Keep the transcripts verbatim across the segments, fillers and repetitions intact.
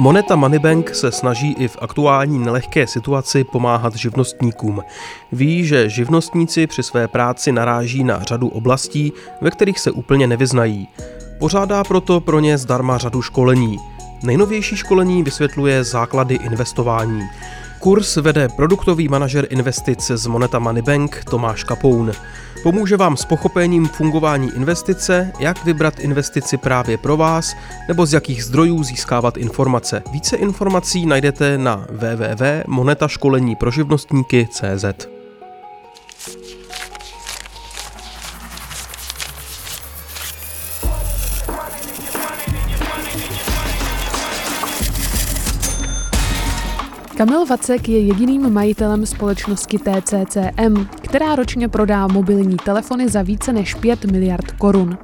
Moneta Money Bank se snaží i v aktuální nelehké situaci pomáhat živnostníkům. Ví, že živnostníci při své práci naráží na řadu oblastí, ve kterých se úplně nevyznají. Pořádá proto pro ně zdarma řadu školení. Nejnovější školení vysvětluje základy investování. Kurs vede produktový manažer investic z Moneta Money Bank Tomáš Kapoun. Pomůže vám s pochopením fungování investice, jak vybrat investici právě pro vás, nebo z jakých zdrojů získávat informace. Více informací najdete na w w w tečka moneta školení pro živnostníky tečka cz. Kamil Vacek je jediným majitelem společnosti T C C M, která ročně prodá mobilní telefony za více než pět miliard korun.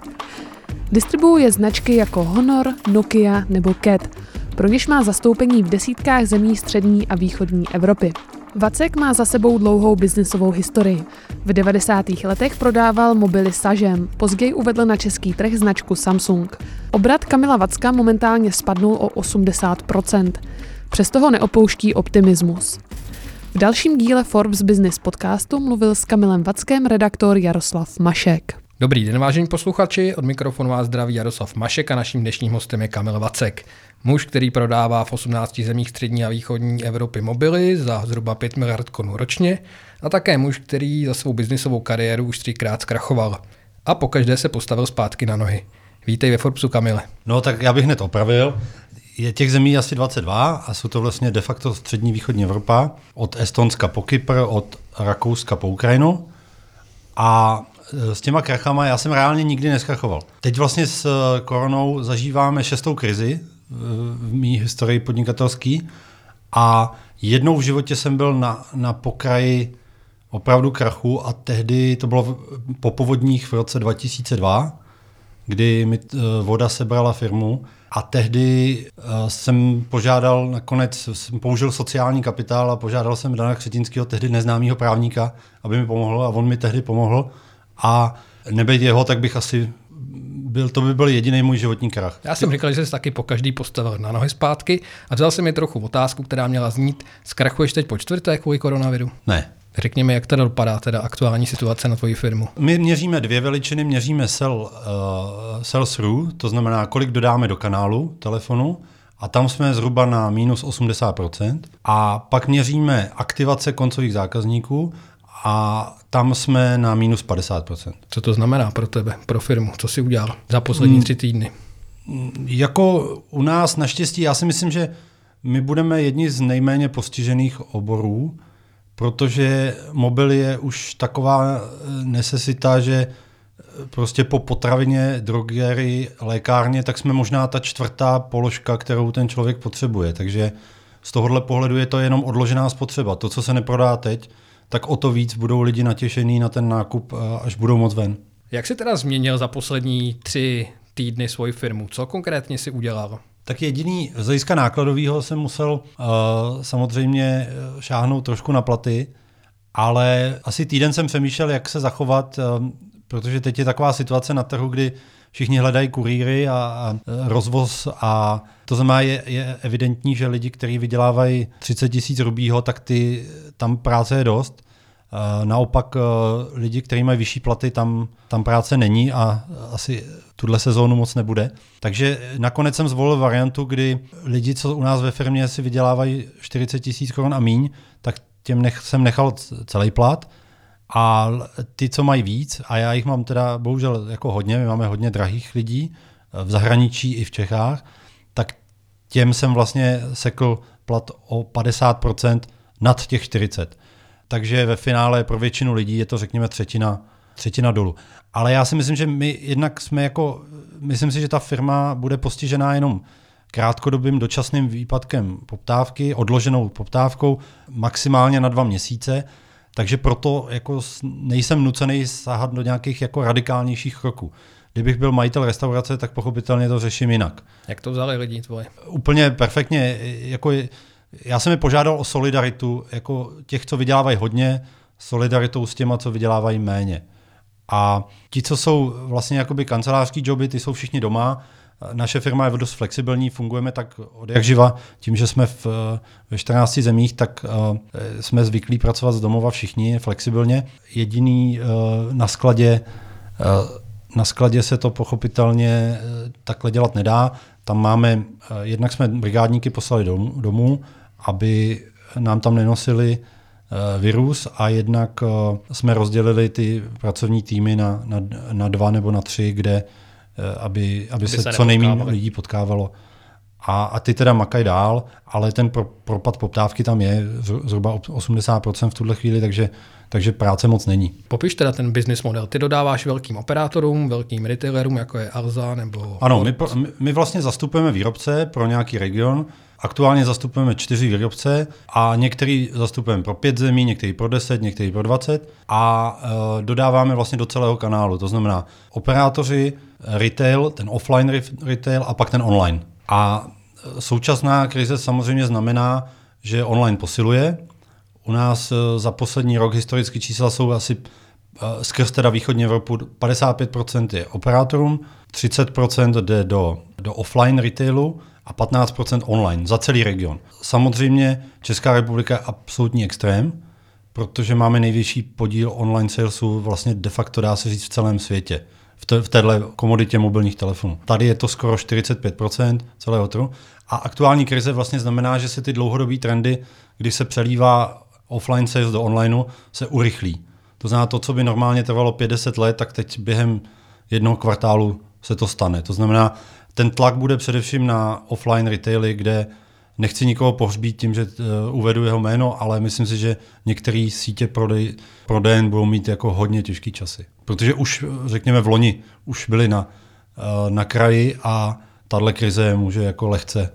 Distribuuje značky jako Honor, Nokia nebo C A T, pro něž má zastoupení v desítkách zemí střední a východní Evropy. Vacek má za sebou dlouhou biznisovou historii. V devadesátých letech prodával mobily Sagem, později uvedl na český trh značku Samsung. Obrat Kamila Vacka momentálně spadnul o osmdesát procent. Přesto ho neopouští optimismus. V dalším díle Forbes Business Podcastu mluvil s Kamilem Vackem redaktor Jaroslav Mašek. Dobrý den, vážení posluchači, od mikrofonu vás zdraví Jaroslav Mašek a naším dnešním hostem je Kamil Vacek. Muž, který prodává v osmnácti zemích střední a východní Evropy mobily za zhruba pět miliard korun ročně a také muž, který za svou biznisovou kariéru už třikrát zkrachoval a pokaždé se postavil zpátky na nohy. Vítej ve Forbesu, Kamile. No tak já bych hned opravil. Je těch zemí asi dvacet dva a jsou to vlastně de facto střední východní Evropa, od Estonska po Kypr, od Rakouska po Ukrajinu. A s těma krachama já jsem reálně nikdy neskrachoval. Teď vlastně s koronou zažíváme šestou krizi v mý historii podnikatelský a jednou v životě jsem byl na, na pokraji opravdu krachu a tehdy to bylo po povodních v roce dva tisíce dva, kdy mi voda sebrala firmu a tehdy jsem požádal, nakonec jsem použil sociální kapitál a požádal jsem Dana Křetínského, tehdy neznámého právníka, aby mi pomohl a on mi tehdy pomohl a nebejt jeho, tak bych asi byl, to by byl jediný můj životní krach. Já jsem říkal, že jsi taky po každý postavil na nohy zpátky a vzal jsem mi trochu otázku, která měla znít, zkrachuješ teď po čtvrté kvůli koronaviru? Ne. Řekněme, jak teda dopadá teda aktuální situace na tvoji firmu. My měříme dvě veličiny, měříme sell, uh, sell through, to znamená, kolik dodáme do kanálu telefonu a tam jsme zhruba na minus osmdesát procent a pak měříme aktivace koncových zákazníků a tam jsme na minus padesát procent. Co to znamená pro tebe, pro firmu? Co jsi udělal za poslední tři týdny? Jako u nás naštěstí, já si myslím, že my budeme jedni z nejméně postižených oborů, protože mobil je už taková necesita, že prostě po potravině, drogerii, lékárně, tak jsme možná ta čtvrtá položka, kterou ten člověk potřebuje. Takže z tohohle pohledu je to jenom odložená spotřeba. To, co se neprodá teď, tak o to víc budou lidi natěšený na ten nákup, až budou moc ven. Jak jsi teda změnil za poslední tři týdny svoji firmu? Co konkrétně jsi udělal? Tak jediný, z hlediska nákladového jsem musel uh, samozřejmě šáhnout trošku na platy, ale asi týden jsem přemýšlel, jak se zachovat, um, protože teď je taková situace na trhu, kdy všichni hledají kurýry a, a rozvoz a to znamená, je, je evidentní, že lidi, kteří vydělávají třicet tisíc rubího, tak ty, tam práce je dost. Uh, naopak uh, lidi, kteří mají vyšší platy, tam, tam práce není a asi tuhle sezónu moc nebude. Takže nakonec jsem zvolil variantu, kdy lidi, co u nás ve firmě si vydělávají čtyřicet tisíc korun a míň, tak těm nech, jsem nechal celý plat a ty, co mají víc, a já jich mám teda bohužel jako hodně, my máme hodně drahých lidí v zahraničí i v Čechách, tak těm jsem vlastně sekl plat o padesát procent nad těch čtyřicet procent. Takže ve finále pro většinu lidí je to řekněme třetina, třetina dolů. Ale já si myslím, že my jednak jsme jako, myslím si, že ta firma bude postižená jenom krátkodobým dočasným výpadkem poptávky, odloženou poptávkou maximálně na dva měsíce, takže proto jako nejsem nucený sahat do nějakých jako radikálnějších kroků. Kdybych byl majitel restaurace, tak pochopitelně to řeším jinak. Jak to vzali lidi tvoje? Úplně perfektně, jako já jsem je požádal o solidaritu jako těch, co vydělávají hodně, solidaritou s těma, co vydělávají méně. A ti, co jsou vlastně jakoby kancelářský joby, ty jsou všichni doma, Naše firma je dost flexibilní, fungujeme tak odjakživa. Tím, že jsme v, ve čtrnácti zemích, tak uh, jsme zvyklí pracovat z domova všichni flexibilně. Jediný uh, na skladě, uh, na skladě se to pochopitelně uh, takhle dělat nedá. Tam máme, uh, jednak jsme brigádníky poslali domů, domů, aby nám tam nenosili virus, a jednak jsme rozdělili ty pracovní týmy na, na, na dva nebo na tři, kde, aby, aby, aby se, se co nejméně lidí potkávalo. A, a ty teda makají dál, ale ten pro, propad poptávky tam je zhruba osmdesát procent v tuhle chvíli, takže, takže práce moc není. Popiš teda ten business model. Ty dodáváš velkým operátorům, velkým retailerům, jako je Alza nebo... Ano, my, my vlastně zastupujeme výrobce pro nějaký region. Aktuálně zastupujeme čtyři výrobce a některý zastupujeme pro pět zemí, některý pro deset, některý pro dvacet a e, dodáváme vlastně do celého kanálu. To znamená operátoři, retail, ten offline retail a pak ten online. A současná krize samozřejmě znamená, že online posiluje. U nás za poslední rok historicky čísla jsou asi e, skrz teda východní Evropu padesát pět procent je operátorům, třicet procent jde do, do offline retailu a patnáct procent online za celý region. Samozřejmě Česká republika je absolutní extrém, protože máme největší podíl online salesu, vlastně de facto dá se říct v celém světě, v, te, v této komoditě mobilních telefonů. Tady je to skoro čtyřicet pět procent celého trhu a aktuální krize vlastně znamená, že se ty dlouhodobé trendy, kdy se přelívá offline sales do onlineu, se urychlí. To znamená, to, co by normálně trvalo padesát let, tak teď během jednoho kvartálu se to stane. To znamená, ten tlak bude především na offline retaily, kde nechci nikoho pohřbít tím, že uvedu jeho jméno, ale myslím si, že některé sítě prodej, prodejen budou mít jako hodně těžké časy. Protože už, řekněme, v loni už byli na, na kraji a tahle krize může jako lehce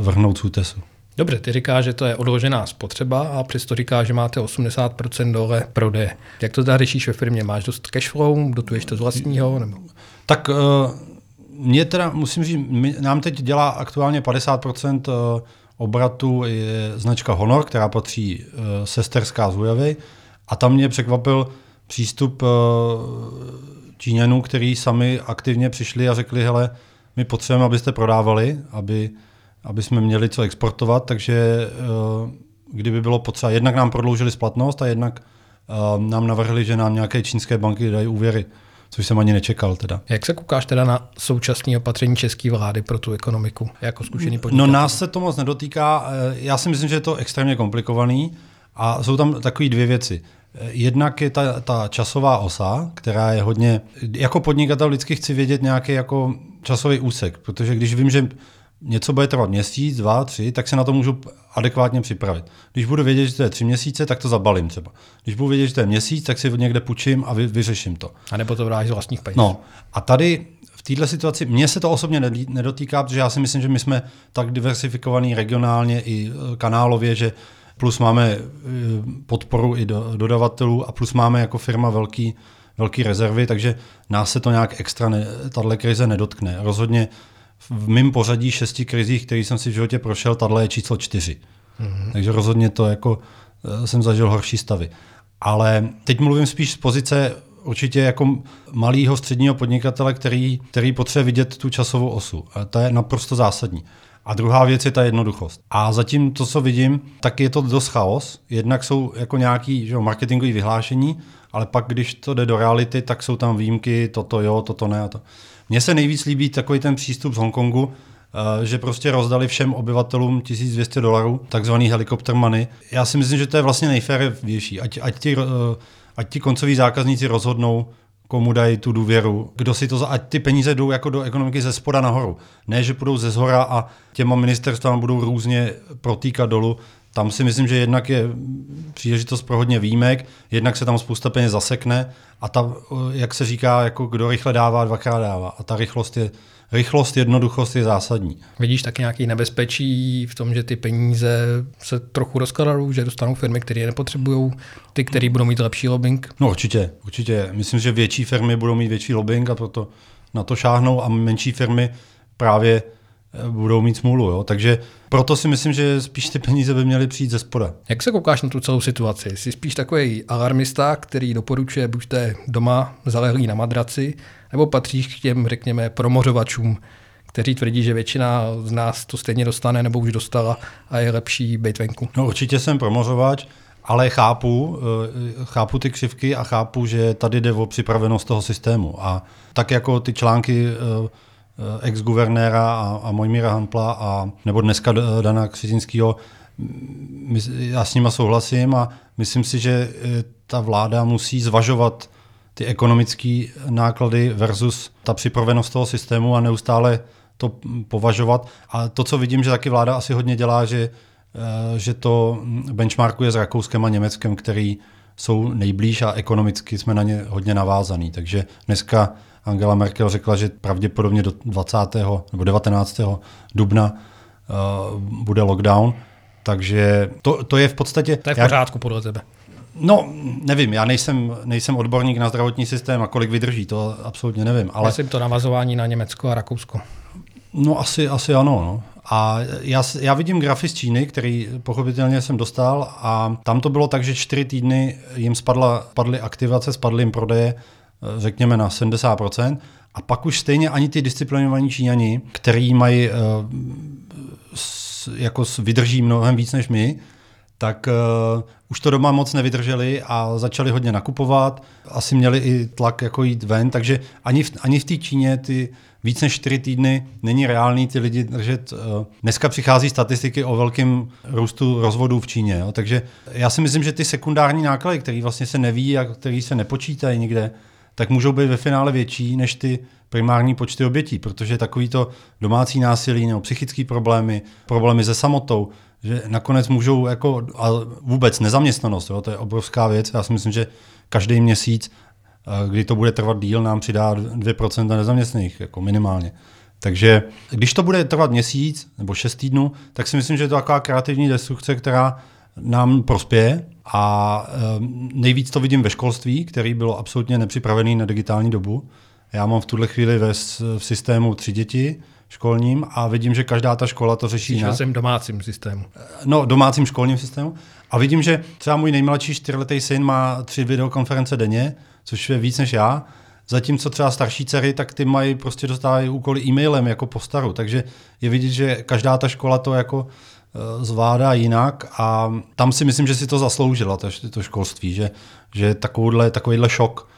vrhnout z útesu. Dobře, ty říkáš, že to je odložená spotřeba a přesto říkáš, že máte osmdesát procent dole prodeje. Jak to zda řešíš ve firmě? Máš dost cashflow? Dotuješ to z vlastního? Nebo... Tak... Uh, Mě teda, musím říct, nám teď dělá aktuálně padesát procent obratu je značka Honor, která patří sesterská Zujavy, a tam mě překvapil přístup Číňanů, kteří sami aktivně přišli a řekli, hele, my potřebujeme, abyste prodávali, aby, aby jsme měli co exportovat, takže kdyby bylo potřeba, jednak nám prodloužili splatnost a jednak nám navrhli, že nám nějaké čínské banky dají úvěry. Což jsem ani nečekal teda. Jak se koukáš teda na současné opatření české vlády pro tu ekonomiku jako zkušený podnikatel? No nás se to moc nedotýká. Já si myslím, že je to extrémně komplikovaný a jsou tam takové dvě věci. Jednak je ta, ta časová osa, která je hodně... Jako podnikatel vždycky chci vědět nějaký jako časový úsek, protože když vím, že něco bude trvat měsíc, dva, tři, tak se na to můžu adekvátně připravit. Když budu vědět, že to je tři měsíce, tak to zabalím třeba. Když budu vědět, že to je měsíc, tak si někde půjčím a vy, vyřeším to. A nebo to vráš z vlastních peněz. No a tady v této situaci, mně se to osobně nedotýká, protože já si myslím, že my jsme tak diversifikovaní regionálně i kanálově, že plus máme podporu i do, dodavatelů a plus máme jako firma velký, velký rezervy, takže nás se to nějak extra, ne, tato krize nedotkne. Rozhodně v mým pořadí šesti krizích, který jsem si v životě prošel, tato je číslo čtyři. Mm-hmm. Takže rozhodně to jako jsem zažil horší stavy. Ale teď mluvím spíš z pozice určitě jako malého středního podnikatele, který, který potřebuje vidět tu časovou osu. A ta je naprosto zásadní. A druhá věc je ta jednoduchost. A zatím to, co vidím, tak je to dost chaos. Jednak jsou jako nějaký že, marketingový vyhlášení, ale pak, když to jde do reality, tak jsou tam výjimky, toto jo, toto ne a to. Mně se nejvíc líbí takový ten přístup z Hongkongu, že prostě rozdali všem obyvatelům tisíc dvě stě dolarů, takzvaný helikopter money. Já si myslím, že to je vlastně nejférovější. Ať, ať, ti, ať ti koncoví zákazníci rozhodnou, komu dají tu důvěru, kdo si to za, ať ty peníze jdou jako do ekonomiky ze spoda nahoru. Ne, že půjdou ze zhora a těma ministerstvám budou různě protýkat dolů. Tam si myslím, že jednak je příležitost pro hodně výjimek, jednak se tam spousta peněz zasekne a ta, jak se říká, jako kdo rychle dává, dvakrát dává. A ta rychlost, je, rychlost, jednoduchost je zásadní. Vidíš tak nějaký nebezpečí v tom, že ty peníze se trochu rozkladou, že dostanou firmy, které je nepotřebují, ty, které budou mít lepší lobbing? No určitě, určitě. Myslím, že větší firmy budou mít větší lobbing a proto na to šáhnou a menší firmy právě budou mít smůlu. Jo? Takže proto si myslím, že spíš ty peníze by měly přijít ze spoda. Jak se koukáš na tu celou situaci? Jsi spíš takový alarmista, který doporučuje, buďte doma zalehlí na madraci, nebo patříš k těm, řekněme, promořovačům, kteří tvrdí, že většina z nás to stejně dostane nebo už dostala a je lepší být venku. No, určitě jsem promořovač, ale chápu, chápu ty křivky a chápu, že tady jde o připravenost toho systému. A tak jako ty články ex-guvernéra a, a Mojmíra Hampla a nebo dneska Dana Křetínskýho, já s nima souhlasím a myslím si, že ta vláda musí zvažovat ty ekonomické náklady versus ta připravenost toho systému a neustále to považovat. A to, co vidím, že taky vláda asi hodně dělá, že, že to benchmarkuje s Rakouskem a Německem, který jsou nejblíž a ekonomicky jsme na ně hodně navázaný. Takže dneska Angela Merkel řekla, že pravděpodobně do dvacátého nebo devatenáctého dubna uh, bude lockdown. Takže to, to je v podstatě... To je v pořádku jak, podle tebe. No, nevím, já nejsem, nejsem odborník na zdravotní systém a kolik vydrží, to absolutně nevím. Ale... Myslím to navazování na Německo a Rakousko. No, asi, asi ano. No. A já, já vidím grafy z Číny, který pochopitelně jsem dostal a tam to bylo tak, že čtyři týdny jim spadla, spadly aktivace, spadly jim prodeje, řekněme na sedmdesát procent a pak už stejně ani ty disciplinovaní Číňani, který mají jako vydrží mnohem víc než my, tak uh, už to doma moc nevydrželi a začali hodně nakupovat. Asi měli i tlak jako jít ven, takže ani v, ani v té Číně ty víc než čtyři týdny není reálný ty lidi držet. Uh, dneska přichází statistiky o velkém růstu rozvodů v Číně, jo, takže já si myslím, že ty sekundární náklady, které vlastně se neví a které se nepočítají nikde, tak můžou být ve finále větší než ty primární počty obětí, protože takovýto domácí násilí nebo psychické problémy, problémy se samotou, že nakonec můžou, jako, a vůbec nezaměstnanost, jo, to je obrovská věc. Já si myslím, že každý měsíc, kdy to bude trvat díl, nám přidá dvě procenta nezaměstnaných, jako minimálně. Takže když to bude trvat měsíc nebo šest týdnů, tak si myslím, že je to taková kreativní destrukce, která nám prospěje. A nejvíc to vidím ve školství, který bylo absolutně nepřipravený na digitální dobu. Já mám v tuhle chvíli ve, v systému tři děti školním a vidím, že každá ta škola to řeší jinak. Jsem domácím systému. No, domácím školním systému. A vidím, že třeba můj nejmladší čtyřletý syn má tři videokonference denně, což je víc než já. Zatímco třeba starší dcery, tak ty mají prostě dostávají úkoly e-mailem jako po staru. Takže je vidět, že každá ta škola to jako zvládá jinak a tam si myslím, že si to zasloužila to, to školství, že, že takovýhle, takovýhle šok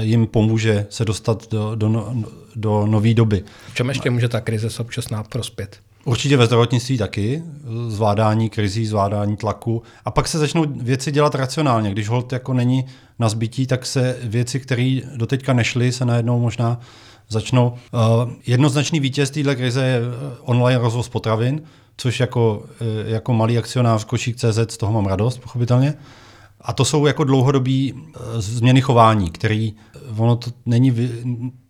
jim pomůže se dostat do, do, no, do nové doby. V čem ještě může ta krize současná prospět? Určitě ve zdravotnictví taky, zvládání krizí, zvládání tlaku a pak se začnou věci dělat racionálně. Když holt jako není na zbytí, tak se věci, které doteďka nešly, se najednou možná začnou. Uh, jednoznačný vítěz téhle krize je online rozvoz potravin, což jako, jako malý akcionář Košík tečka cé zet z toho mám radost, pochopitelně. A to jsou jako dlouhodobý změny chování, který ono to není,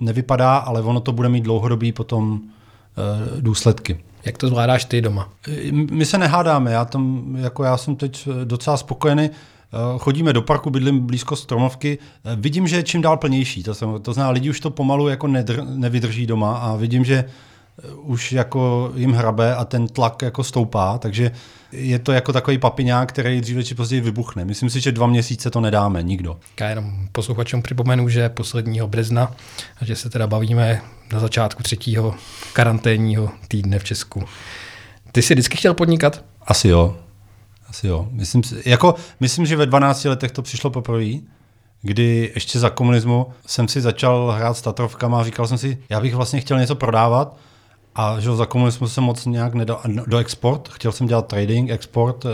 nevypadá, ale ono to bude mít dlouhodobý potom důsledky. Jak to zvládáš ty doma? My se nehádáme, já, tam, jako já jsem teď docela spokojený. Chodíme do parku, bydlím blízko stromovky. Vidím, že je čím dál plnější. To, jsem, to zná, lidi už to pomalu jako nedr, nevydrží doma a vidím, že už jako jim hrabe a ten tlak jako stoupá, takže je to jako takový papiňák, který dříve či později vybuchne. Myslím si, že dva měsíce to nedáme, nikdo. Já jenom posluchačům připomenu, že posledního března, že se teda bavíme na začátku třetího karanténního týdne v Česku. Ty jsi vždycky chtěl podnikat? Asi jo. Asi jo. Myslím, jako, myslím, že ve dvanácti letech to přišlo poprvé, kdy ještě za komunismu jsem si začal hrát s tatrovkama a říkal jsem si, já bych vlastně chtěl něco prodávat, a že za komunismu jsem moc nějak nedal do export, chtěl jsem dělat trading, export,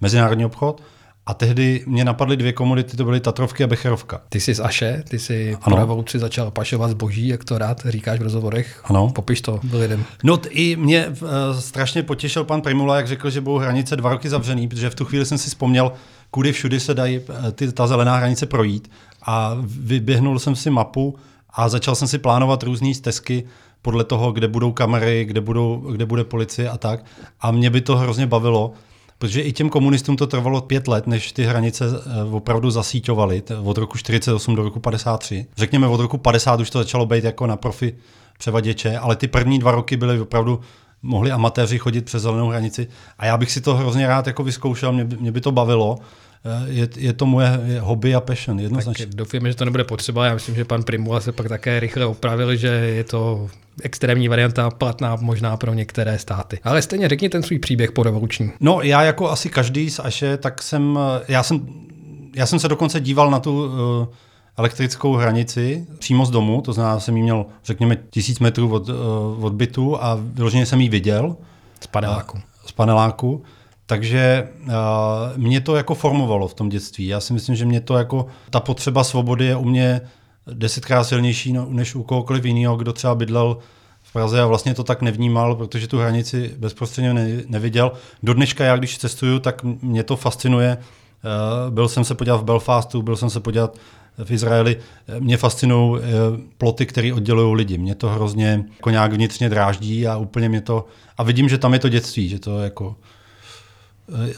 mezinárodní obchod a tehdy mě napadly dvě komodity, to byly tatrovky a becherovka. Ty jsi z Aše, ty jsi po revoluci začal pašovat zboží, jak to rád říkáš v rozhovorech, ano. Popiš to lidem. No t- i mě uh, strašně potěšil pan Primula, jak řekl, že budou hranice dva roky zavřený, protože v tu chvíli jsem si vzpomněl, kudy všudy se dají ty, ta zelená hranice projít a vyběhnul jsem si mapu a začal jsem si plánovat různé stezky, podle toho, kde budou kamery, kde, budou, kde bude policie a tak. A mě by to hrozně bavilo, protože i těm komunistům to trvalo pět let, než ty hranice opravdu zasíťovaly od roku čtyřicet osm do roku padesát tři. Řekněme, od roku padesát už to začalo být jako na profi převaděče, ale ty první dva roky byly opravdu, mohli amatéři chodit přes zelenou hranici a já bych si to hrozně rád jako vyzkoušel, mě by, mě by to bavilo. je, je to moje hobby a passion, jednoznačně. Tak doufám, že to nebude potřeba. Já myslím, že pan Primula se pak také rychle opravil, že je to extrémní varianta platná možná pro některé státy. Ale stejně řekni ten svůj příběh porevoluční. No já jako asi každý z Aše, tak jsem, já jsem, já jsem se dokonce díval na tu uh, elektrickou hranici přímo z domu, to znamená, jsem ji měl, řekněme, tisíc metrů od, uh, od bytu a vyloženě jsem ji viděl. Z paneláku. A, z paneláku. Takže uh, mě to jako formovalo v tom dětství. Já si myslím, že mě to jako, ta potřeba svobody je u mě desetkrát silnější než u kohokoliv jiného, kdo třeba bydlel v Praze a vlastně to tak nevnímal, protože tu hranici bezprostředně ne- neviděl. Do dneška já, když cestuju, tak mě to fascinuje. Uh, byl jsem se podívat v Belfastu, byl jsem se podívat v Izraeli. Mě fascinují uh, ploty, které oddělují lidi. Mě to hrozně jako nějak vnitřně dráždí a úplně mě to... A vidím, že tam je to dětství, že to jako...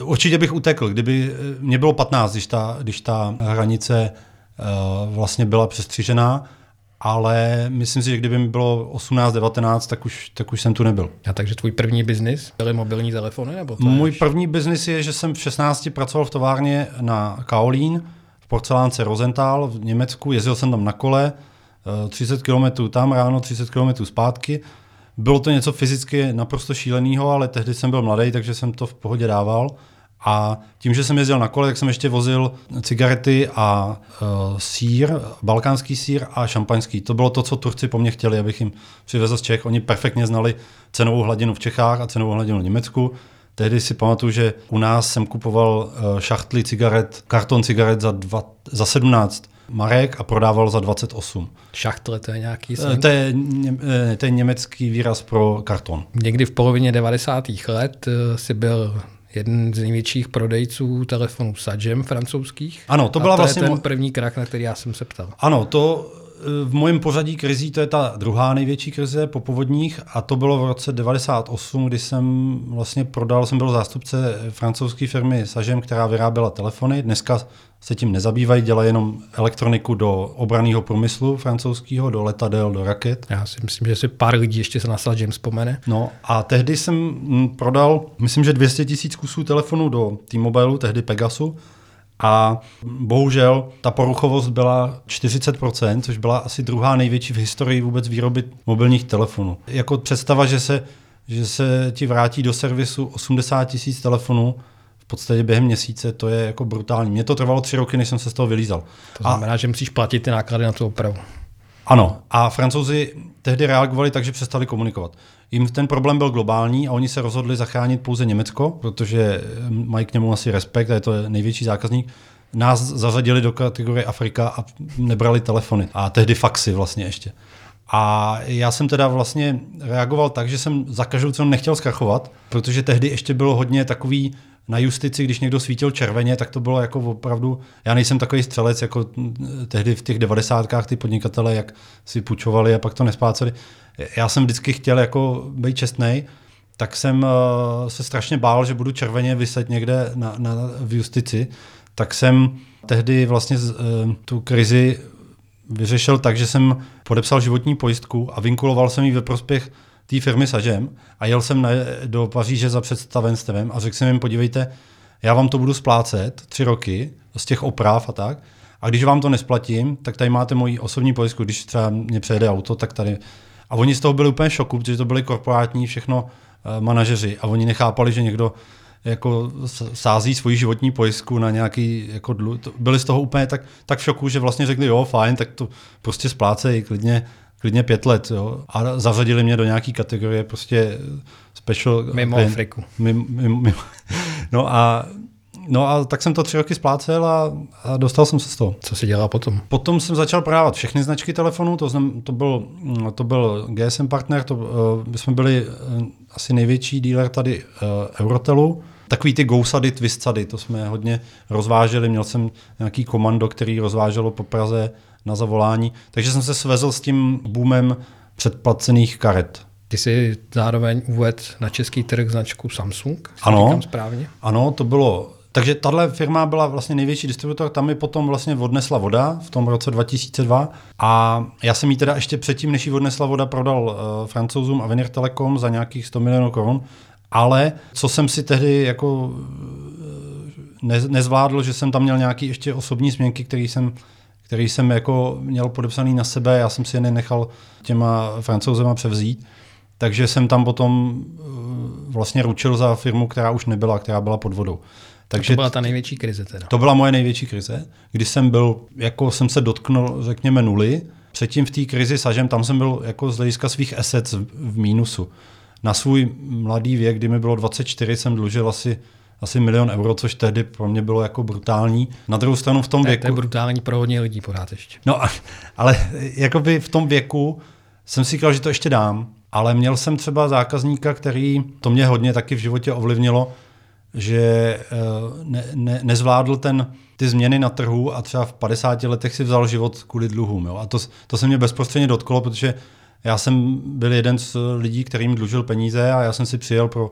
Určitě bych utekl, kdyby mě bylo patnáct, když ta, když ta hranice uh, vlastně byla přestřižená, ale myslím si, že kdyby mi bylo osmnáct, devatenáct, tak už, tak už jsem tu nebyl. A takže tvůj první biznis byly mobilní telefony? Nebo můj až... první biznis je, že jsem v šestnácti pracoval v továrně na kaolín, v porcelánce Rosenthal v Německu, jezdil jsem tam na kole, uh, třicet kilometrů tam ráno, třicet kilometrů zpátky. Bylo to něco fyzicky naprosto šíleného, ale tehdy jsem byl mladý, takže jsem to v pohodě dával. A tím, že jsem jezdil na kole, tak jsem ještě vozil cigarety a uh, sýr, balkánský sýr a šampaňský. To bylo to, co Turci po mně chtěli, abych jim přivezl z Čech. Oni perfektně znali cenovou hladinu v Čechách a cenovou hladinu v Německu. Tehdy si pamatuju, že u nás jsem kupoval uh, šachtli cigaret, karton cigaret za, dva, za sedmnáct marek a prodával za dvacet osm. Schachtel, to je nějaký... To je, to je německý výraz pro karton. Někdy v polovině devadesátých let si byl jeden z největších prodejců telefonů Sagem francouzských. Ano, to byla a to vlastně... je ten první krach, na který já jsem se ptal. Ano, to v mém pořadí krizí, to je ta druhá největší krize po povodních a to bylo v roce devadesát osm, kdy jsem vlastně prodal, jsem byl zástupce francouzské firmy Sagem, která vyráběla telefony. Dneska se tím nezabývají, dělají jenom elektroniku do obranného průmyslu francouzského, do letadel, do raket. Já si myslím, že si pár lidí ještě se na Sagem vzpomene. No a tehdy jsem prodal, myslím, že dvě stě tisíc kusů telefonů do T-Mobile, tehdy Pegasu. A bohužel ta poruchovost byla čtyřicet procent, což byla asi druhá největší v historii vůbec výroby mobilních telefonů. Jako představa, že se, že se ti vrátí do servisu osmdesát tisíc telefonů v podstatě během měsíce, to je jako brutální. Mně to trvalo tři roky, než jsem se z toho vylízal. To znamená, a, že musíš platit ty náklady na tu opravu. Ano. A Francouzi tehdy reagovali tak, že přestali komunikovat. Jim ten problém byl globální a oni se rozhodli zachránit pouze Německo, protože mají k němu asi respekt a je to největší zákazník. Nás zařadili do kategorie Afrika a nebrali telefony. A tehdy faxy vlastně ještě. A já jsem teda vlastně reagoval tak, že jsem za každou cenu nechtěl zkrachovat, protože tehdy ještě bylo hodně takový na justici, když někdo svítil červeně, tak to bylo jako opravdu, já nejsem takový střelec, jako tehdy v těch devadesátkách ty podnikatele, jak si půjčovali a pak to nespláceli. Já jsem vždycky chtěl jako být čestnej, tak jsem se strašně bál, že budu červeně viset někde na, na, v justici, tak jsem tehdy vlastně z, tu krizi vyřešil tak, že jsem podepsal životní pojistku a vinkuloval jsem ji ve prospěch té firmy Sagem a jel jsem na, do Paříže za představenstvem a řekl jsem jim, podívejte, já vám to budu splácet tři roky z těch oprav a tak a když vám to nesplatím, tak tady máte moji osobní pojistku, když třeba mě přejede auto, tak tady. A oni z toho byli úplně v šoku, protože to byli korporátní všechno manažeři a oni nechápali, že někdo jako sází svoji životní pojistku na nějaký jako dluh. Byli z toho úplně tak, tak v šoku, že vlastně řekli, jo, fajn, tak to prostě splácej klidně, klidně pět let. Jo. A zařadili mě do nějaký kategorie prostě special... Mimo pen, Afriku. Mimo, mimo. No, a, no a tak jsem to tři roky splácel a, a dostal jsem se z toho. Co se dělá potom? Potom jsem začal prodávat všechny značky telefonů, to, znam, to, byl, to byl G S M partner, to, uh, jsme byli uh, asi největší dealer tady uh, Eurotelu. Takový ty gousady, twistsady, to jsme hodně rozváželi. Měl jsem nějaký komando, který rozváželo po Praze na zavolání. Takže jsem se svezl s tím boomem předplacených karet. Ty jsi zároveň uvedl na český trh značku Samsung? Ano, říkám správně? Ano, to bylo. Takže tahle firma byla vlastně největší distributor, tam mi potom vlastně odnesla voda v tom roce dva tisíce dva. A já jsem ji teda ještě předtím, než ji odnesla voda, prodal uh, Francouzům Avenir Telekom za nějakých sto milionů korun. Ale co jsem si tehdy jako ne, nezvládl, že jsem tam měl nějaký ještě osobní směnky, který jsem, který jsem jako měl podepsaný na sebe, já jsem si je nenechal těma Francouzema převzít. Takže jsem tam potom vlastně ručil za firmu, která už nebyla, která byla pod vodou. Takže to byla ta největší krize teda. To byla moje největší krize, kdy jsem byl, jako jsem se dotknul, řekněme, nuly. Předtím v té krizi Sagem, tam jsem byl jako z hlediska svých assets v mínusu. Na svůj mladý věk, kdy mi bylo dvacet čtyři, jsem dlužil asi, asi milion euro, což tehdy pro mě bylo jako brutální. Na druhou stranu v tom věku... To je brutální pro hodně lidí pořád ještě. No ale jakoby v tom věku jsem si říkal, že to ještě dám. Ale měl jsem třeba zákazníka, který, to mě hodně taky v životě ovlivnilo, že ne, ne, nezvládl ten, ty změny na trhu a třeba v padesáti letech si vzal život kvůli dluhům. Jo? A to, to se mě bezprostředně dotklo, protože já jsem byl jeden z lidí, kterým dlužil peníze a já jsem si přijel pro,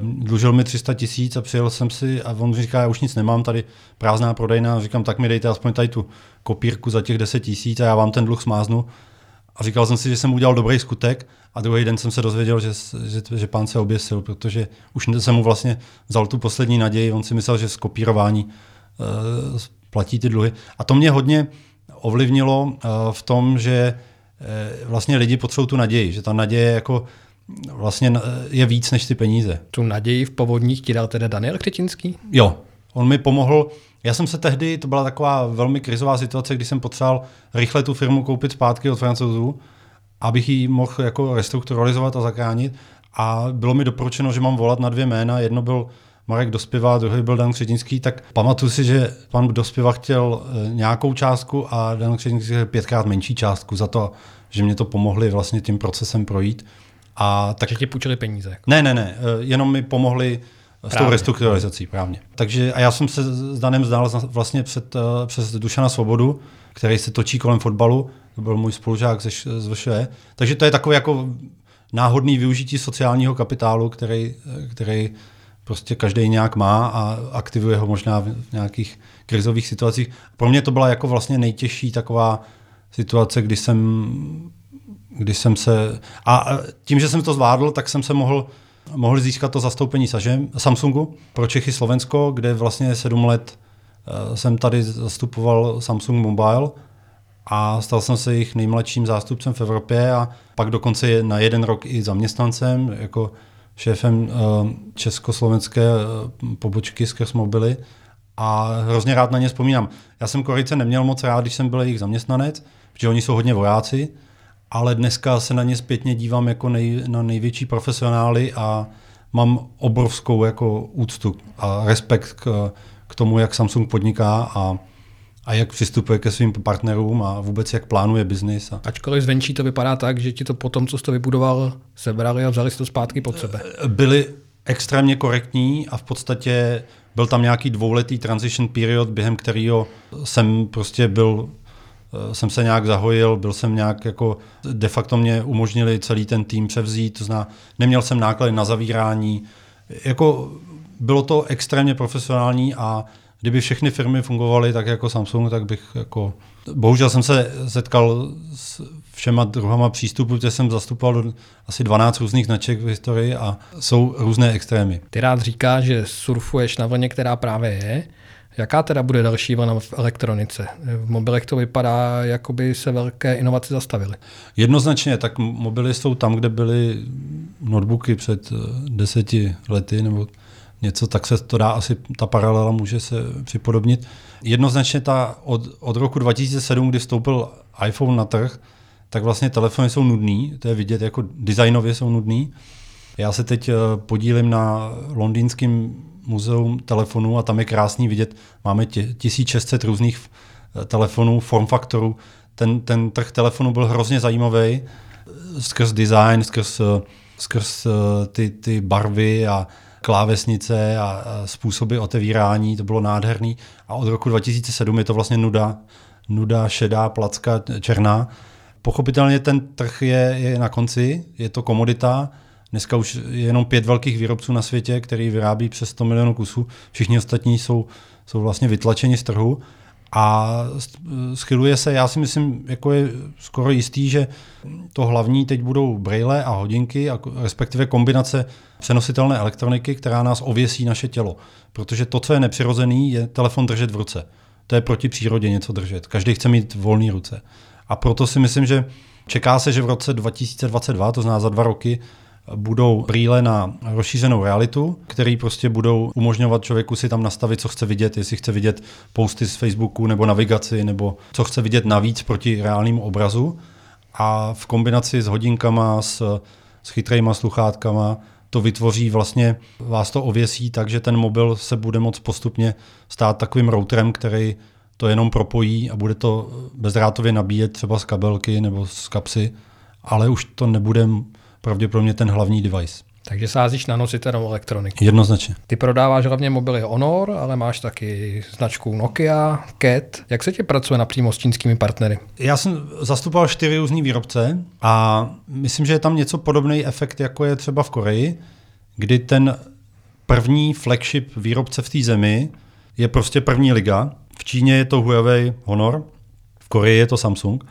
dlužil mi tři sta tisíc a přijel jsem si a on říká, já už nic nemám, tady prázdná prodejna, a říkám, tak mi dejte aspoň tady tu kopírku za těch deset tisíc a já vám ten dluh smáznu. A říkal jsem si, že jsem udělal dobrý skutek a druhý den jsem se dozvěděl, že, že, že pán se oběsil, protože už jsem mu vlastně vzal tu poslední naději. On si myslel, že z kopírování uh, platí ty dluhy. A to mě hodně ovlivnilo uh, v tom, že uh, vlastně lidi potřebují tu naději, že ta naděje jako vlastně uh, je víc než ty peníze. Tu naději v povodních ti dal teda Daniel Křetínský? Jo, on mi pomohl. Já jsem se tehdy, to byla taková velmi krizová situace, kdy jsem potřeboval rychle tu firmu koupit zpátky od Francouzů, abych ji mohl jako restrukturalizovat a zachránit. A bylo mi doporučeno, že mám volat na dvě jména. Jedno byl Marek Dospiva, druhý byl Dan Křetínský. Tak pamatuju si, že pan Dospiva chtěl nějakou částku a Dan Křetínský chtěl pětkrát menší částku za to, že mě to pomohli vlastně tím procesem projít. A tak... Že ti půjčili peníze? Jako. Ne, ne, ne. Jenom mi pomohli s právně. Tou restrukturalizací právně. Takže a já jsem se s Danem znal vlastně před, přes Dušana Svobodu, který se točí kolem fotbalu, to byl můj spolužák ze, z V Š E. Takže to je takové jako náhodné využití sociálního kapitálu, který, který prostě každý nějak má a aktivuje ho možná v nějakých krizových situacích. Pro mě to byla jako vlastně nejtěžší taková situace, kdy jsem, kdy jsem se... A tím, že jsem to zvládl, tak jsem se mohl... Mohli získat to zastoupení Sažem, Samsungu pro Čechy Slovensko, kde vlastně sedm let jsem tady zastupoval Samsung Mobile a stal jsem se jejich nejmladším zástupcem v Evropě a pak dokonce na jeden rok i zaměstnancem, jako šéfem československé pobočky skrz mobily a hrozně rád na ně vzpomínám. Já jsem Korejce neměl moc rád, když jsem byl jejich zaměstnanec, protože oni jsou hodně vojáci, ale dneska se na ně zpětně dívám jako nej, na největší profesionály a mám obrovskou jako úctu a respekt k, k tomu, jak Samsung podniká a, a jak přistupuje ke svým partnerům a vůbec jak plánuje biznis. A... Ačkoliv zvenčí to vypadá tak, že ti to potom, co jsi to vybudoval, sebrali a vzali si to zpátky pod sebe. Byli extrémně korektní a v podstatě byl tam nějaký dvouletý transition period, během kterého jsem prostě byl... jsem se nějak zahojil, byl jsem nějak jako, de facto mě umožnili celý ten tým převzít, to znamená, neměl jsem náklady na zavírání, jako bylo to extrémně profesionální a kdyby všechny firmy fungovaly tak jako Samsung, tak bych jako, bohužel jsem se setkal s všema druhama přístupů, protože jsem zastupoval do asi dvanáct různých značek v historii a jsou různé extrémy. Ty rád říkáš, že surfuješ na vlně, která právě je. Jaká teda bude další vlna v elektronice? V mobilech to vypadá, jako by se velké inovace zastavily. Jednoznačně, tak mobily jsou tam, kde byly notebooky před deseti lety nebo něco, tak se to dá asi, ta paralela může se připodobnit. Jednoznačně ta od, od roku dva tisíce sedm, kdy vstoupil iPhone na trh, tak vlastně telefony jsou nudný, to je vidět, jako designově jsou nudný. Já se teď podílím na londýnském muzeum telefonů a tam je krásný vidět, máme tisíc šest set různých telefonů, formfaktorů. Ten, ten trh telefonu byl hrozně zajímavý, skrz design, skrz, skrz ty, ty barvy a klávesnice a způsoby otevírání, to bylo nádherný. A od roku dva tisíce sedm je to vlastně nuda, nuda šedá, placka, černá. Pochopitelně ten trh je, je na konci, je to komodita. Dneska už je jenom pět velkých výrobců na světě, který vyrábí přes sto milionů kusů. Všichni ostatní jsou, jsou vlastně vytlačeni z trhu a schyluje se, já si myslím, jako je skoro jistý, že to hlavní teď budou brejle a hodinky, a respektive kombinace přenositelné elektroniky, která nás ověsí naše tělo. Protože to, co je nepřirozený, je telefon držet v ruce. To je proti přírodě něco držet. Každý chce mít volné ruce. A proto si myslím, že čeká se, že v roce dva tisíce dvacet dva, to znamená za dva roky, budou brýle na rozšířenou realitu, který prostě budou umožňovat člověku si tam nastavit, co chce vidět, jestli chce vidět posty z Facebooku nebo navigaci, nebo co chce vidět navíc proti reálnému obrazu. A v kombinaci s hodinkama, s, s chytrejma sluchátkama, to vytvoří vlastně, vás to ověsí, takže ten mobil se bude moct postupně stát takovým routerem, který to jenom propojí a bude to bezdrátově nabíjet třeba z kabelky nebo z kapsy, ale už to nebude pravděpodobně ten hlavní device. Takže sázíš na nositelnou elektroniku. Jednoznačně. Ty prodáváš hlavně mobily Honor, ale máš taky značku Nokia, C A T. Jak se ti pracuje napřímo s čínskými partnery? Já jsem zastupoval čtyři různý výrobce a myslím, že je tam něco podobný efekt, jako je třeba v Koreji, kdy ten první flagship výrobce v té zemi je prostě první liga. V Číně je to Huawei Honor, v Koreji je to Samsung.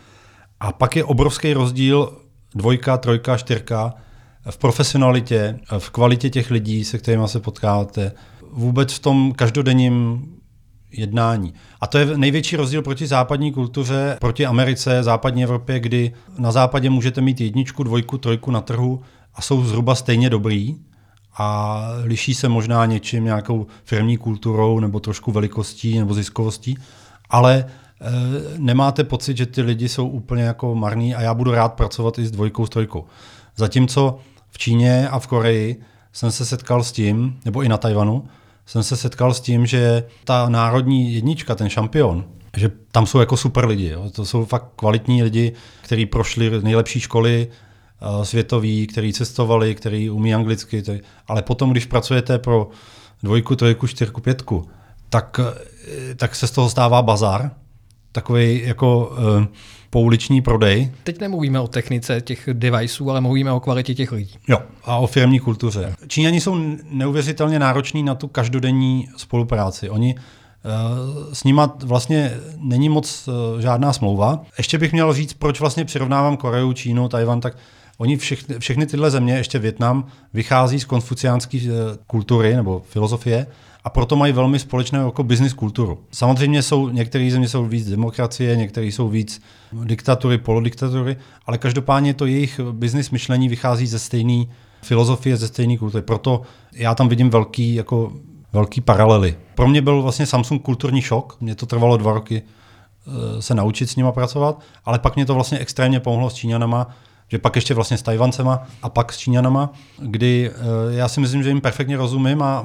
A pak je obrovský rozdíl dvojka, trojka, čtyřka v profesionalitě, v kvalitě těch lidí, se kterými se potkáváte, vůbec v tom každodenním jednání. A to je největší rozdíl proti západní kultuře, proti Americe, západní Evropě, kdy na západě můžete mít jedničku, dvojku, trojku na trhu a jsou zhruba stejně dobrý a liší se možná něčím, nějakou firmní kulturou nebo trošku velikostí nebo ziskovostí, ale nemáte pocit, že ty lidi jsou úplně jako marní a já budu rád pracovat i s dvojkou, s trojkou. Zatímco v Číně a v Koreji jsem se setkal s tím, nebo i na Tchaj-wanu, jsem se setkal s tím, že ta národní jednička, ten šampion, že tam jsou jako super lidi. Jo. To jsou fakt kvalitní lidi, kteří prošli nejlepší školy světový, kteří cestovali, kteří umí anglicky. Který... Ale potom, když pracujete pro dvojku, trojku, čtyřku, pětku, tak, tak se z toho stává bazar. Takový jako uh, pouliční prodej. Teď nemluvíme o technice těch deviceů, ale mluvíme o kvalitě těch lidí. Jo, a o firemní kultuře. Číňani jsou neuvěřitelně nároční na tu každodenní spolupráci. Oni uh, s nima vlastně není moc uh, žádná smlouva. Ještě bych měl říct, proč vlastně přirovnávám Koreu, Čínu, Tchaj-wan, tak oni všechny, všechny tyhle země, ještě Vietnam, vychází z konfuciánské uh, kultury nebo filozofie, a proto mají velmi společnou jako business kulturu. Samozřejmě jsou, některé země jsou víc demokracie, některé jsou víc diktatury, polodiktatury, ale každopádně to jejich business myšlení vychází ze stejné filozofie, ze stejné kultury. Proto já tam vidím velký, jako, velký paralely. Pro mě byl vlastně Samsung kulturní šok, mě to trvalo dva roky se naučit s nima pracovat, ale pak mě to vlastně extrémně pomohlo s Číňanama, že pak ještě vlastně s Tajvancema a pak s Číňanama, kdy já si myslím, že jim perfektně rozumím a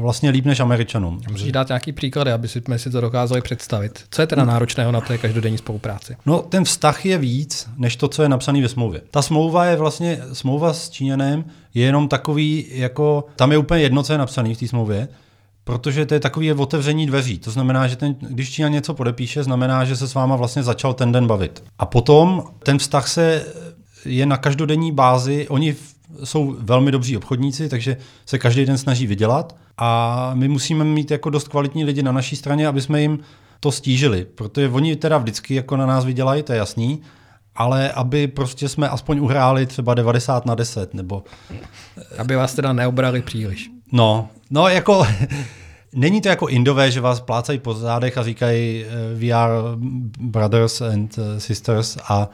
vlastně líp než Američanům. Můžeš dát nějaký příklady, aby jsme si to dokázali představit. Co je teda náročného na té každodenní spolupráci? No, ten vztah je víc, než to, co je napsané ve smlouvě. Ta smlouva je vlastně, smlouva s Číňanem je jenom takový, jako, tam je úplně jedno, co je napsané v té smlouvě, protože to je takové otevření dveří. To znamená, že ten, když Číňan něco podepíše, znamená, že se s váma vlastně začal ten den bavit. A potom ten vztah se je na každodenní bázi, oni jsou velmi dobří obchodníci, takže se každý den snaží vydělat a my musíme mít jako dost kvalitní lidi na naší straně, aby jsme jim to stížili, protože oni teda vždycky jako na nás vydělají, to je jasný, ale aby prostě jsme aspoň uhráli třeba devadesát na deset, nebo... Aby vás teda neobrali příliš. No, no jako... Není to jako Indové, že vás plácají po zádech a říkají we are brothers and sisters a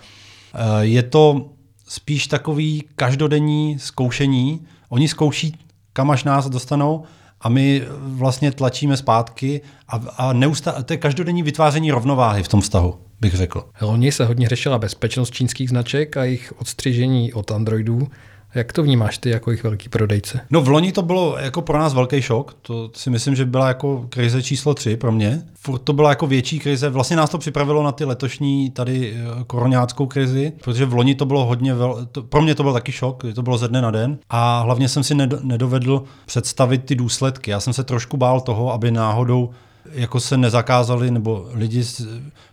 je to... Spíš takový každodenní zkoušení. Oni zkouší, kam až nás dostanou a my vlastně tlačíme zpátky a, a neustá... to je každodenní vytváření rovnováhy v tom vztahu, bych řekl. Loni se hodně řešila bezpečnost čínských značek a jejich odstřižení od Androidů. Jak to vnímáš ty jako jejich velký prodejce? No v loni to bylo jako pro nás velký šok. To si myslím, že byla jako krize číslo tři pro mě. Furt to byla jako větší krize. Vlastně nás to připravilo na ty letošní tady koronáckou krizi, protože v loni to bylo hodně vel... to, pro mě to byl taky šok, to bylo ze dne na den a hlavně jsem si nedovedl představit ty důsledky. Já jsem se trošku bál toho, aby náhodou jako se nezakázali, nebo lidi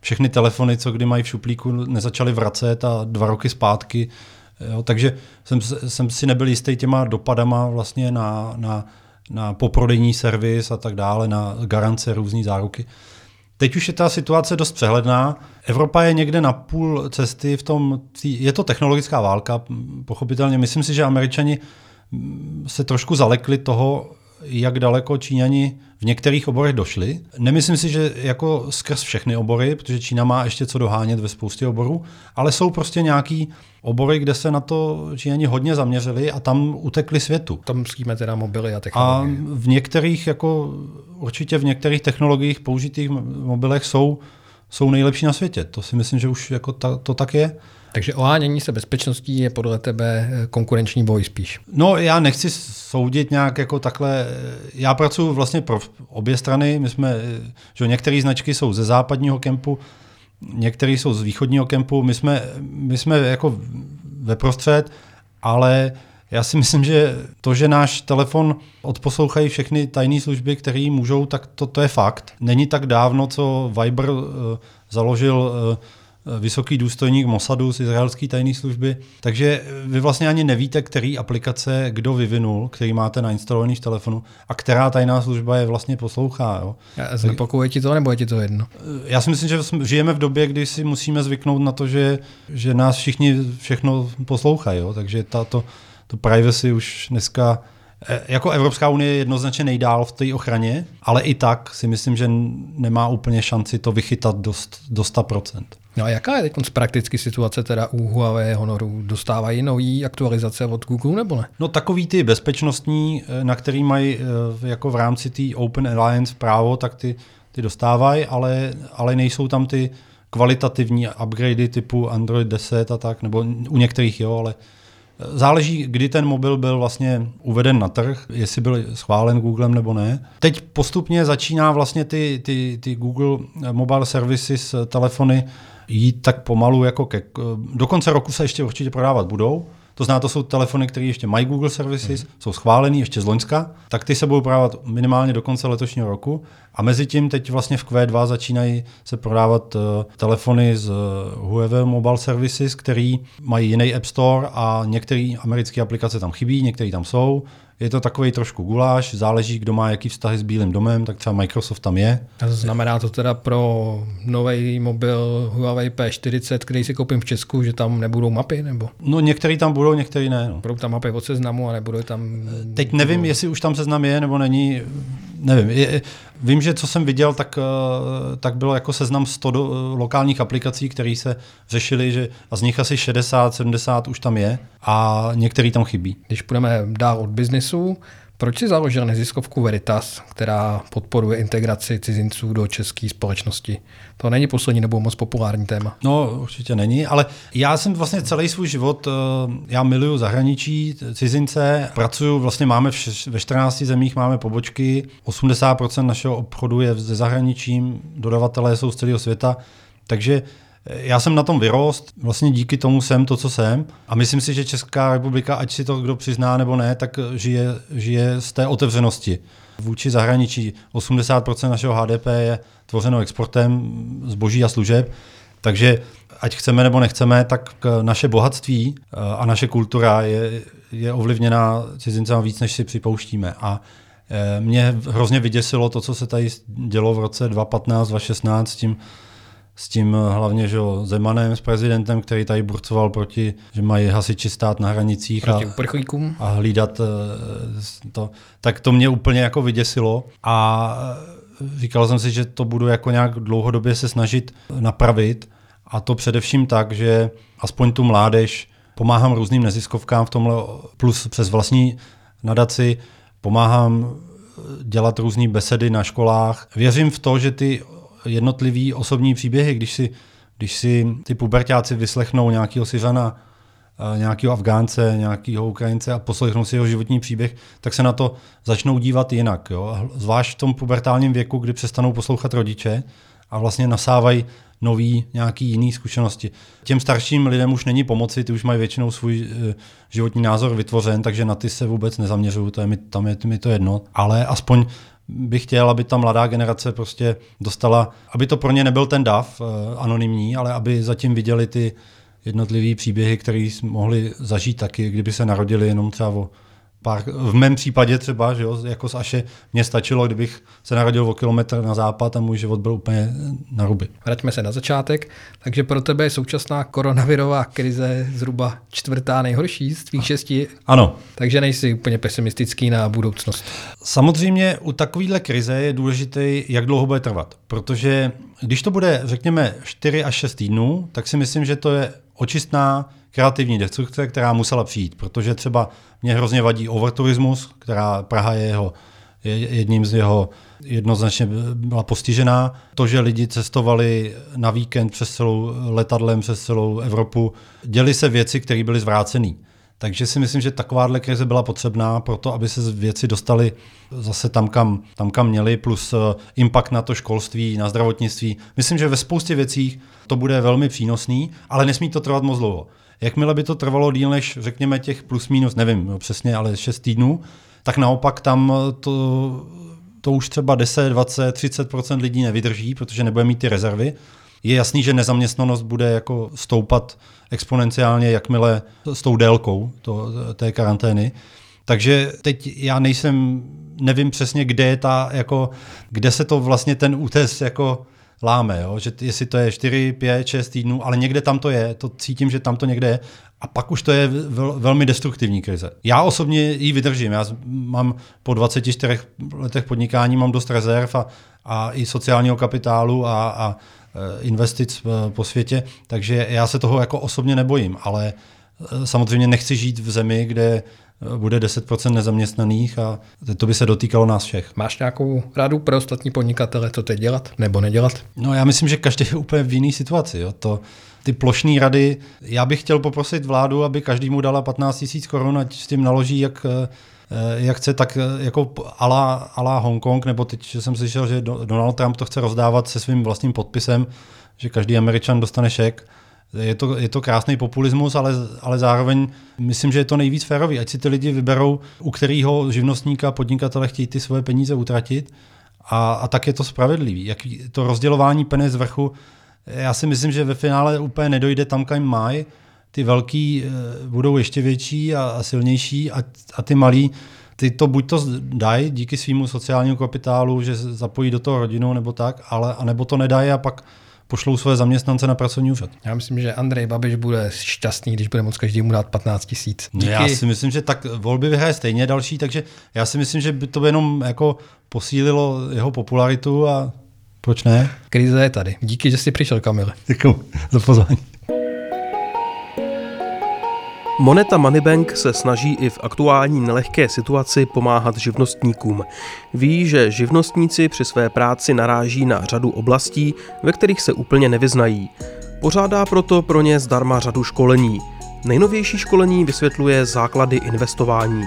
všechny telefony, co kdy mají v šuplíku, nezačali vracet a dva roky zpátky. Jo, takže jsem, jsem si nebyl jistý těma dopadama vlastně na, na, na poprodejní servis a tak dále, na garance, různý záruky. Teď už je ta situace dost přehledná. Evropa je někde na půl cesty v tom, je to technologická válka, pochopitelně. Myslím si, že Američani se trošku zalekli toho, jak daleko Číňani v některých oborech došli. Nemyslím si, že jako skrz všechny obory, protože Čína má ještě co dohánět ve spoustě oborů, ale jsou prostě nějaký obory, kde se na to Číňani hodně zaměřili a tam utekli světu. Tam myslíme teda mobily a technologie. A v některých, jako určitě v některých technologiích použitých mobilech jsou, jsou nejlepší na světě. To si myslím, že už jako ta, to tak je. Takže ohánění se bezpečností je podle tebe konkurenční boj spíš. No, já nechci soudit nějak jako takhle. Já pracuji vlastně pro obě strany. My jsme, že některé značky jsou ze západního kempu, některé jsou z východního kempu. My jsme, my jsme jako ve prostřed, ale já si myslím, že to, že náš telefon odposlouchají všechny tajné služby, které můžou, tak to, to je fakt. Není tak dávno, co Viber uh, založil uh, vysoký důstojník Mossadu z izraelské tajné služby. Takže vy vlastně ani nevíte, který aplikace kdo vyvinul, který máte nainstalovaný v telefonu a která tajná služba je vlastně poslouchá. Jo. Znepokojuje ti to, nebo je ti to jedno? Já si myslím, že žijeme v době, kdy si musíme zvyknout na to, že, že nás všichni všechno poslouchají. Jo. Takže ta, to, to privacy už dneska... Jako Evropská unie je jednoznačně nejdál v té ochraně, ale i tak si myslím, že nemá úplně šanci to vychytat dost, do sto procent. No a jaká je teď z praktické situace teda u Huawei, Honoru? Dostávají nový aktualizace od Google nebo ne? No takový ty bezpečnostní, na který mají jako v rámci té Open Alliance právo, tak ty, ty dostávají, ale, ale nejsou tam ty kvalitativní upgradey typu Android deset a tak, nebo u některých jo, ale... Záleží, kdy ten mobil byl vlastně uveden na trh, jestli byl schválen Googlem nebo ne. Teď postupně začíná vlastně ty, ty, ty Google Mobile Services telefony jít tak pomalu, jako ke, do konce roku se ještě určitě prodávat budou. To znamená, to jsou telefony, které ještě mají Google Services, hmm. jsou schválený ještě z loňska, tak ty se budou prodávat minimálně do konce letošního roku. A mezi tím teď vlastně v Q dva začínají se prodávat uh, telefony z Huawei Mobile Services, který mají jiný App Store a některé americké aplikace tam chybí, některé tam jsou. Je to takový trošku guláš, záleží, kdo má jaký vztahy s Bílým domem, tak třeba Microsoft tam je. A znamená to teda pro nový mobil Huawei P čtyřicet, který si koupím v Česku, že tam nebudou mapy? Nebo? No některý tam budou, některý ne. No. Budou tam mapy od Seznamu a nebudou tam... Teď nevím, jestli už tam Seznam je nebo není. Nevím. Je, vím, že co jsem viděl, tak, tak bylo jako seznam sto do, lokálních aplikací, které se řešily, že a z nich asi šedesát sedmdesát už tam je a některý tam chybí. Když půjdeme dál od biznesu, proč si založil neziskovku Veritas, která podporuje integraci cizinců do české společnosti? To není poslední nebo moc populární téma. No, určitě není, ale já jsem vlastně celý svůj život, já miluju zahraničí, cizince, pracuju, vlastně máme ve čtrnácti zemích máme pobočky, osmdesát procent našeho obchodu je ze zahraničím, dodavatelé jsou z celého světa, takže já jsem na tom vyrost, vlastně díky tomu jsem to, co jsem. A myslím si, že Česká republika, ať si to kdo přizná nebo ne, tak žije, žije z té otevřenosti. Vůči zahraničí osmdesát procent našeho H D P je tvořeno exportem zboží a služeb, takže ať chceme nebo nechceme, tak naše bohatství a naše kultura je, je ovlivněná cizincem víc, než si připouštíme. A mě hrozně vyděsilo to, co se tady dělo v roce dvacet patnáct dvacet šestnáct s tím, S tím hlavně, že Zemanem, s prezidentem, který tady burcoval proti, že mají hasiči stát na hranicích proti a, uprchlíkům a hlídat to. Tak to mě úplně jako vyděsilo a říkal jsem si, že to budu jako nějak dlouhodobě se snažit napravit a to především tak, že aspoň tu mládež pomáhám různým neziskovkám v tomhle plus přes vlastní nadaci, pomáhám dělat různé besedy na školách. Věřím v to, že ty jednotlivý osobní příběhy, když si, když si ty puberťáci vyslechnou nějakého Syřana, nějakého Afgánce, nějakého Ukrajince a poslechnou si jeho životní příběh, tak se na to začnou dívat jinak. Jo? Zvlášť v tom pubertálním věku, kdy přestanou poslouchat rodiče a vlastně nasávají nový nějaký jiný zkušenosti. Těm starším lidem už není pomoci, ty už mají většinou svůj e, životní názor vytvořen, takže na ty se vůbec nezaměřují, to je mi, tam je mi to jedno, ale aspoň bych chtěl, aby ta mladá generace prostě dostala, aby to pro ně nebyl ten dav eh, anonymní, ale aby zatím viděli ty jednotlivý příběhy, které mohli zažít taky, kdyby se narodili jenom třeba o Pár, v mém případě třeba, že jo, jako z Aše, mě stačilo, kdybych se narodil o kilometr na západ a můj život byl úplně na ruby. Vraťme se na začátek. Takže pro tebe je současná koronavirová krize zhruba čtvrtá nejhorší z tvých šesti? Ano. Takže nejsi úplně pesimistický na budoucnost. Samozřejmě u takovéhle krize je důležité, jak dlouho bude trvat. Protože když to bude, řekněme, čtyři až šest týdnů, tak si myslím, že to je očistná kreativní destrukce, která musela přijít, protože třeba mě hrozně vadí overturismus, která Praha je jeho, je jedním z jeho jednoznačně byla postižená. To, že lidi cestovali na víkend přes celou letadlem, přes celou Evropu, děly se věci, které byly zvrácené. Takže si myslím, že takováhle krize byla potřebná pro to, aby se věci dostaly zase tam kam, tam, kam měly, plus impact na to školství, na zdravotnictví. Myslím, že ve spoustě věcí to bude velmi přínosný, ale nesmí to trvat moc dlouho. Jakmile by to trvalo díl než, řekněme, těch plus minus, nevím přesně, ale šest týdnů, tak naopak tam to, to už třeba deset, dvacet, třicet procent lidí nevydrží, protože nebude mít ty rezervy. Je jasný, že nezaměstnanost bude jako stoupat exponenciálně, jakmile s tou délkou to, té karantény. Takže teď já nejsem, nevím přesně, kde je ta, jako, kde se to vlastně ten útes jako láme, jo? Že jestli to je čtyři, pět, šest týdnů, ale někde tam to je, to cítím, že tam to někde je a pak už to je vel, velmi destruktivní krize. Já osobně ji vydržím, já mám po dvaceti čtyřech letech podnikání, mám dost rezerv a, a i sociálního kapitálu a, a investic po světě, takže já se toho jako osobně nebojím, ale samozřejmě nechci žít v zemi, kde bude deset procent nezaměstnaných a to by se dotýkalo nás všech. Máš nějakou radu pro ostatní podnikatele, co teď dělat nebo nedělat? No já myslím, že každý je úplně v jiné situaci. Jo. To, ty plošné rady, já bych chtěl poprosit vládu, aby každému dala patnáct tisíc korun, ať s tím naloží, jak, jak chce, tak jako ala, ala Hongkong, nebo teď jsem slyšel, že Donald Trump to chce rozdávat se svým vlastním podpisem, že každý Američan dostane šek. Je to, je to krásný populismus, ale, ale zároveň myslím, že je to nejvíc férový. Ať si ty lidi vyberou, u kterého živnostníka, podnikatele chtějí ty svoje peníze utratit a, a tak je to spravedlivý. Jak to rozdělování peněz z vrchu, já si myslím, že ve finále úplně nedojde tam, kam mají. Ty velký budou ještě větší a, a silnější a, a ty malí, ty to buď to dají díky svýmu sociálnímu kapitálu, že zapojí do toho rodinu nebo tak, ale anebo to nedají a pak pošlou své zaměstnance na pracovní úřad. Já myslím, že Andrej Babiš bude šťastný, když bude moct každému dát patnáct tisíc. Já si myslím, že tak volby vyhraje stejně další, takže já si myslím, že by to by jenom jako posílilo jeho popularitu a proč ne? Krize je tady. Díky, že jsi přišel, Kamile. Děkuji za pozvání. Moneta Money Bank se snaží i v aktuální nelehké situaci pomáhat živnostníkům. Ví, že živnostníci při své práci naráží na řadu oblastí, ve kterých se úplně nevyznají. Pořádá proto pro ně zdarma řadu školení. Nejnovější školení vysvětluje základy investování.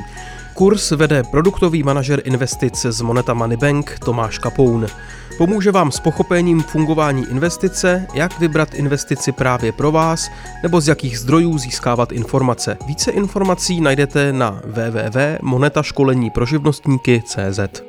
Kurz vede produktový manažer investic z Moneta Money Bank Tomáš Kapoun. Pomůže vám s pochopením fungování investice, jak vybrat investici právě pro vás, nebo z jakých zdrojů získávat informace. Více informací najdete na w w w tečka moneta školení pro živnostníky tečka cz.